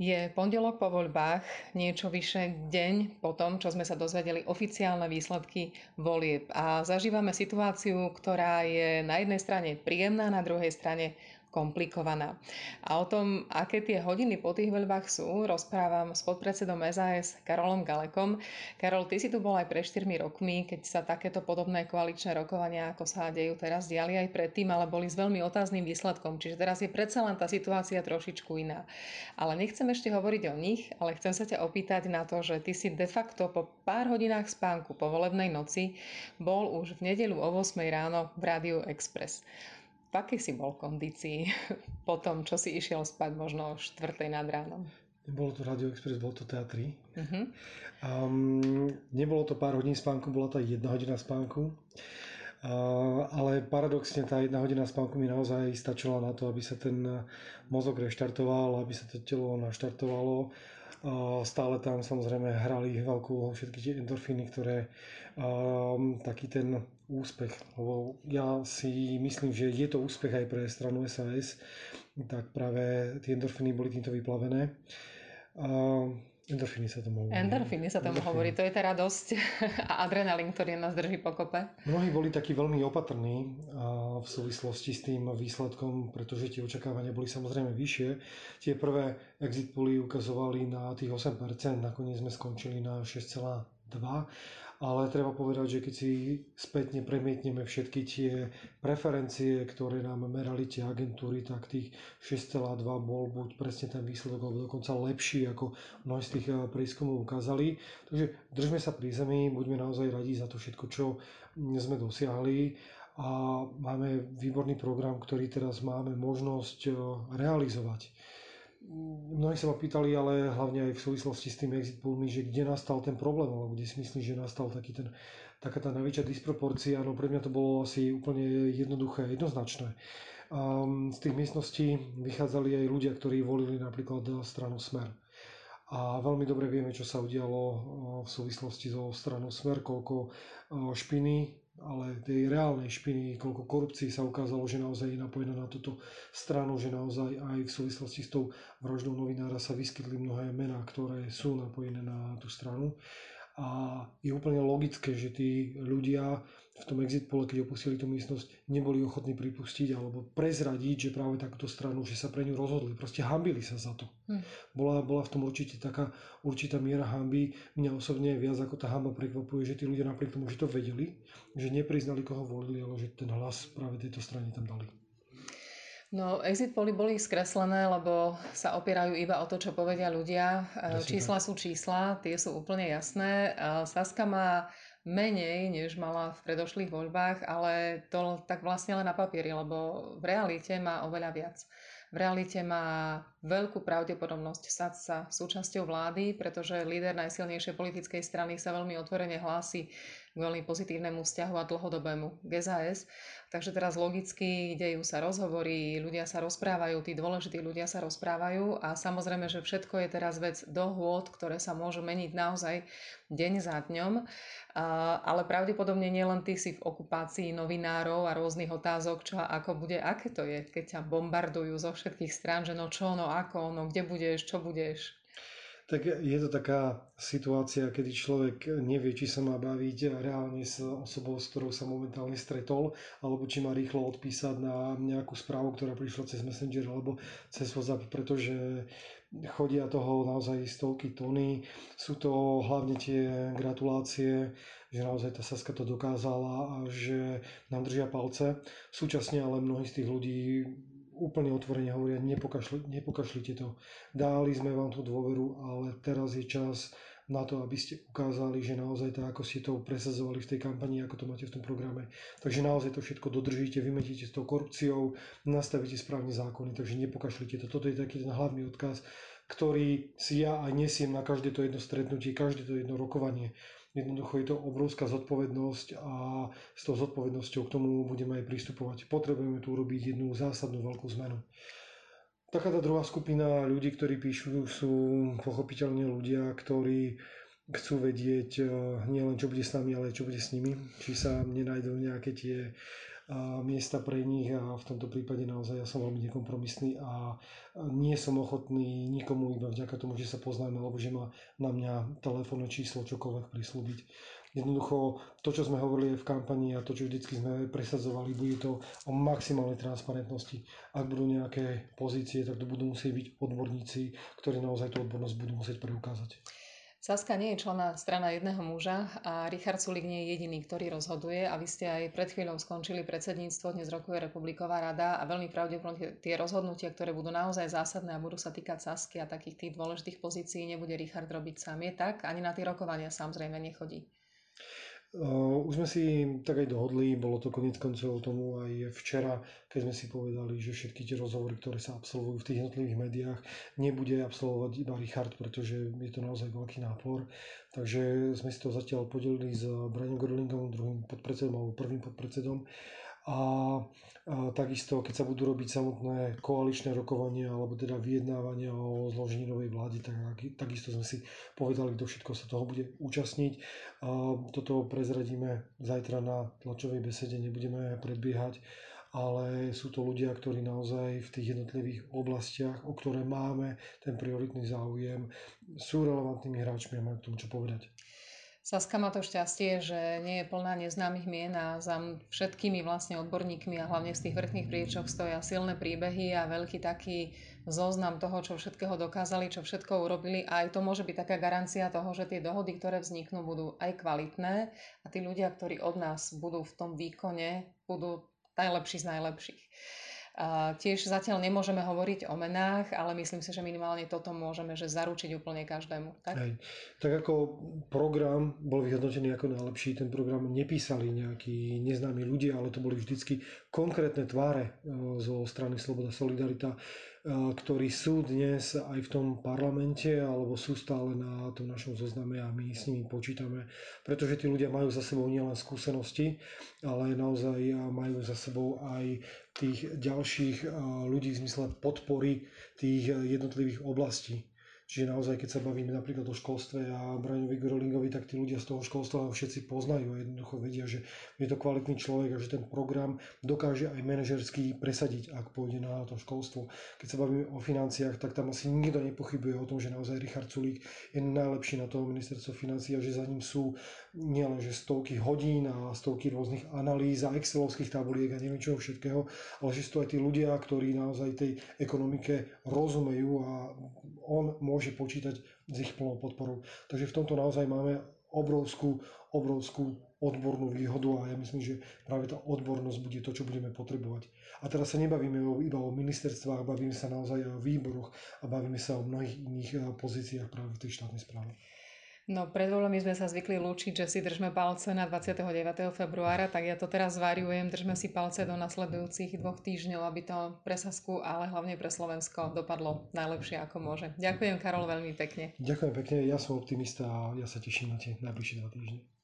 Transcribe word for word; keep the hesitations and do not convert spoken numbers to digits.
Je pondelok po voľbách, niečo vyše deň po tom, čo sme sa dozvedeli oficiálne výsledky volieb. A zažívame situáciu, ktorá je na jednej strane príjemná, na druhej strane komplikovaná. A o tom, aké tie hodiny po tých voľbách sú, rozprávam s podpredsedom es a es Karolom Galekom. Karol, ty si tu bol aj pred štyrmi rokmi, keď sa takéto podobné koaličné rokovania, ako sa dejú teraz, diali aj predtým, ale boli s veľmi otázným výsledkom. Čiže teraz je predsa len tá situácia trošičku iná. Ale nechcem ešte hovoriť o nich, ale chcem sa ťa opýtať na to, že ty si de facto po pár hodinách spánku po volebnej noci bol už v nedeľu o ôsmej ráno v Rádiu Express. V akej si bol kondícii po tom, čo si išiel spať možno o štvrtej nad ránom? Nebolo to Radio Express, bolo to té á tri. Uh-huh. Um, nebolo to pár hodín spánku, bola tá jedna hodina spánku. Uh, ale paradoxne tá jedna hodina spánku mi naozaj stačila na to, aby sa ten mozog reštartoval, aby sa to telo naštartovalo. Stále tam samozrejme hrali veľkú úlohu všetky tie endorfíny, ktoré um, taký ten úspech, lebo ja si myslím, že je to úspech aj pre stranu es a es, tak práve tie endorfíny boli týmto vyplavené. Um, Endorfíny sa tomu hovorí. Endorfíny sa tomu hovorí, to je tá radosť a adrenalín, ktorý nás drží pokope. Mnohí boli takí veľmi opatrní v súvislosti s tým výsledkom, pretože tie očakávania boli samozrejme vyššie. Tie prvé exit poly ukazovali na tých osem percent, nakoniec sme skončili na šesť celá dva percenta, ale treba povedať, že keď si spätne premietneme všetky tie preferencie, ktoré nám merali tie agentúry, tak tých šesť celá dva percenta bol buď presne ten výsledok, alebo dokonca lepší, ako mnohí z tých prieskumov ukázali. Takže držme sa pri zemi, buďme naozaj radi za to všetko, čo sme dosiahli. A máme výborný program, ktorý teraz máme možnosť realizovať. Mnohí sa ma pýtali, ale hlavne aj v súvislosti s tým exit poolmi, že kde nastal ten problém, alebo kde si myslíš, že nastal taký ten, taká tá najväčšia disproporcia. No pre mňa to bolo asi úplne jednoduché, jednoznačné. Um, z tých miestností vychádzali aj ľudia, ktorí volili napríklad stranu Smer. A veľmi dobre vieme, čo sa udialo v súvislosti so stranou Smer, koľko špiny, ale tej reálnej špiny, koľko korupcií sa ukázalo, že naozaj je napojená na túto stranu, že naozaj aj v súvislosti s tou vraždou novinára sa vyskytli mnohé mená, ktoré sú napojené na tú stranu. A je úplne logické, že tí ľudia v tom exit pole, keď opustili tú miestnosť, neboli ochotní pripustiť alebo prezradiť, že práve takúto stranu, že sa pre ňu rozhodli. Proste hanbili sa za to. Hmm. Bola, bola v tom určite taká určitá miera hanby. Mňa osobne viac ako tá hanba prekvapuje, že tí ľudia napriek tomu, že to vedeli, že nepriznali, koho volili, ale že ten hlas práve tejto strane tam dali. No, exit poly boli skreslené, lebo sa opierajú iba o to, čo povedia ľudia. Presne, čísla tak. Sú čísla, tie sú úplne jasné. Saska má menej, než mala v predošlých voľbách, ale to tak vlastne len na papieri, lebo v realite má oveľa viac. V realite má veľkú pravdepodobnosť stať sa súčasťou vlády, pretože líder najsilnejšej politickej strany sa veľmi otvorene hlási k veľmi pozitívnemu vzťahu a dlhodobému k es a es. Takže teraz logicky dejú sa rozhovory, ľudia sa rozprávajú, tí dôležití ľudia sa rozprávajú a samozrejme, že všetko je teraz vec dohôd, ktoré sa môžu meniť naozaj deň za dňom. Ale pravdepodobne nielen ty si v okupácii novinárov a rôznych otázok, čo a ako bude, aké to je, keď ťa bombardujú zo všetkých strán, že no čo, no ako, no kde budeš, čo budeš. Tak je to taká situácia, kedy človek nevie, či sa má baviť reálne s osobou, s ktorou sa momentálne stretol, alebo či má rýchlo odpísať na nejakú správu, ktorá prišla cez Messenger alebo cez WhatsApp, pretože chodia toho naozaj stovky tony. Sú to hlavne tie gratulácie, že naozaj tá Saska to dokázala a že nám držia palce. Súčasne ale mnohí z tých ľudí úplne otvorene hovoria, nepokašli, nepokašlite to. Dali sme vám tú dôveru, ale teraz je čas na to, aby ste ukázali, že naozaj tak, ako ste to presadzovali v tej kampanii, ako to máte v tom programe. Takže naozaj to všetko dodržíte, vymetíte s tou korupciou, nastavíte správne zákony, takže nepokašlite to. Toto je taký ten hlavný odkaz, ktorý si ja aj nesiem na každé to jedno stretnutie, každé to jedno rokovanie. Jednoducho je to obrovská zodpovednosť a s tou zodpovednosťou k tomu budeme aj pristupovať. Potrebujeme tu urobiť jednu zásadnú veľkú zmenu. Taká tá druhá skupina ľudí, ktorí píšu, sú pochopiteľne ľudia, ktorí chcú vedieť nielen, čo bude s nami, ale čo bude s nimi. Či sa nenajdú nejaké tie miesta pre nich a v tomto prípade naozaj ja som veľmi nekompromisný a nie som ochotný nikomu iba vďaka tomu, že sa poznáme alebo že má na mňa telefónne číslo čokoľvek prislúbiť. Jednoducho to, čo sme hovorili v kampani a to, čo vždycky sme presadzovali, bude to o maximálnej transparentnosti. Ak budú nejaké pozície, tak to budú musieť byť odborníci, ktorí naozaj tú odbornosť budú musieť preukázať. Saska nie je člená strana jedného muža a Richard Sulík nie je jediný, ktorý rozhoduje a vy ste aj pred chvíľou skončili predsedníctvo, dnes rokuje Republiková rada a veľmi pravdepodobne tie rozhodnutia, ktoré budú naozaj zásadné a budú sa týkať Sasky a takých tých dôležitých pozícií, nebude Richard robiť sám. Je tak? Ani na tie rokovania samozrejme nechodí. Uh, už sme si tak aj dohodli, bolo to koniec koncov tomu aj včera, keď sme si povedali, že všetky tie rozhovory, ktoré sa absolvujú v tých jednotlivých médiách, nebude absolvovať iba Richard, pretože je to naozaj veľký nápor. Takže sme si to zatiaľ podelili s Braňom Gröhlingom, druhým podpredsedom alebo prvým podpredsedom. A, a takisto, keď sa budú robiť samotné koaličné rokovania alebo teda vyjednávania o zložení novej vlády, tak, takisto sme si povedali, kto všetko sa toho bude účastniť. A toto prezradíme zajtra na tlačovej besede, nebudeme predbiehať, ale sú to ľudia, ktorí naozaj v tých jednotlivých oblastiach, o ktoré máme ten prioritný záujem, sú relevantnými hráčmi a majú k tomu čo povedať. Saska má to šťastie, že nie je plná neznámych mien a za všetkými vlastne odborníkmi a hlavne z tých vrchných priečok stoja silné príbehy a veľký taký zoznam toho, čo všetkého dokázali, čo všetko urobili a aj to môže byť taká garancia toho, že tie dohody, ktoré vzniknú, budú aj kvalitné a tí ľudia, ktorí od nás budú v tom výkone, budú najlepší z najlepších. A tiež zatiaľ nemôžeme hovoriť o menách, ale myslím si, že minimálne toto môžeme že zaručiť úplne každému. Tak? Hej. Tak ako program bol vyhodnotený ako najlepší, ten program nepísali nejakí neznámi ľudia, ale to boli vždycky konkrétne tváre zo strany Sloboda, Solidarita, ktorí sú dnes aj v tom parlamente alebo sú stále na tom našom zozname a my s nimi počítame, pretože tí ľudia majú za sebou nielen skúsenosti, ale naozaj majú za sebou aj tých ďalších ľudí v zmysle podpory tých jednotlivých oblastí. Čiže naozaj, keď sa bavíme napríklad o školstve a Braňovi Gröhlingovi, tak tí ľudia z toho školstva všetci poznajú a jednoducho vedia, že je to kvalitný človek a že ten program dokáže aj manažersky presadiť, ak pôjde na to školstvo. Keď sa bavíme o financiách, tak tam asi nikto nepochybuje o tom, že naozaj Richard Sulík je najlepší na toho ministerstvo financií a že za ním sú nielen že stovky hodín a stovky rôznych analýz a excelovských tabuliek a neviem čoho všetkého, ale že sú aj tí ľudia, ktorí naozaj tej ekonomike rozumejú a on môže počítať s ich plnou podporou. Takže v tomto naozaj máme obrovskú, obrovskú odbornú výhodu a ja myslím, že práve tá odbornosť bude to, čo budeme potrebovať. A teraz sa nebavíme iba o ministerstvách, bavíme sa naozaj o výboroch a bavíme sa o mnohých iných pozíciách práve v tej štátnej správe. No, pred voľbami sme sa zvykli lúčiť, že si držme palce na dvadsiateho deviateho februára, tak ja to teraz variujem, držme si palce do nasledujúcich dvoch týždňov, aby to pre Sasku, ale hlavne pre Slovensko dopadlo najlepšie, ako môže. Ďakujem, Karol, veľmi pekne. Ďakujem pekne, ja som optimista a ja sa teším na tie najbližšie dva týždne.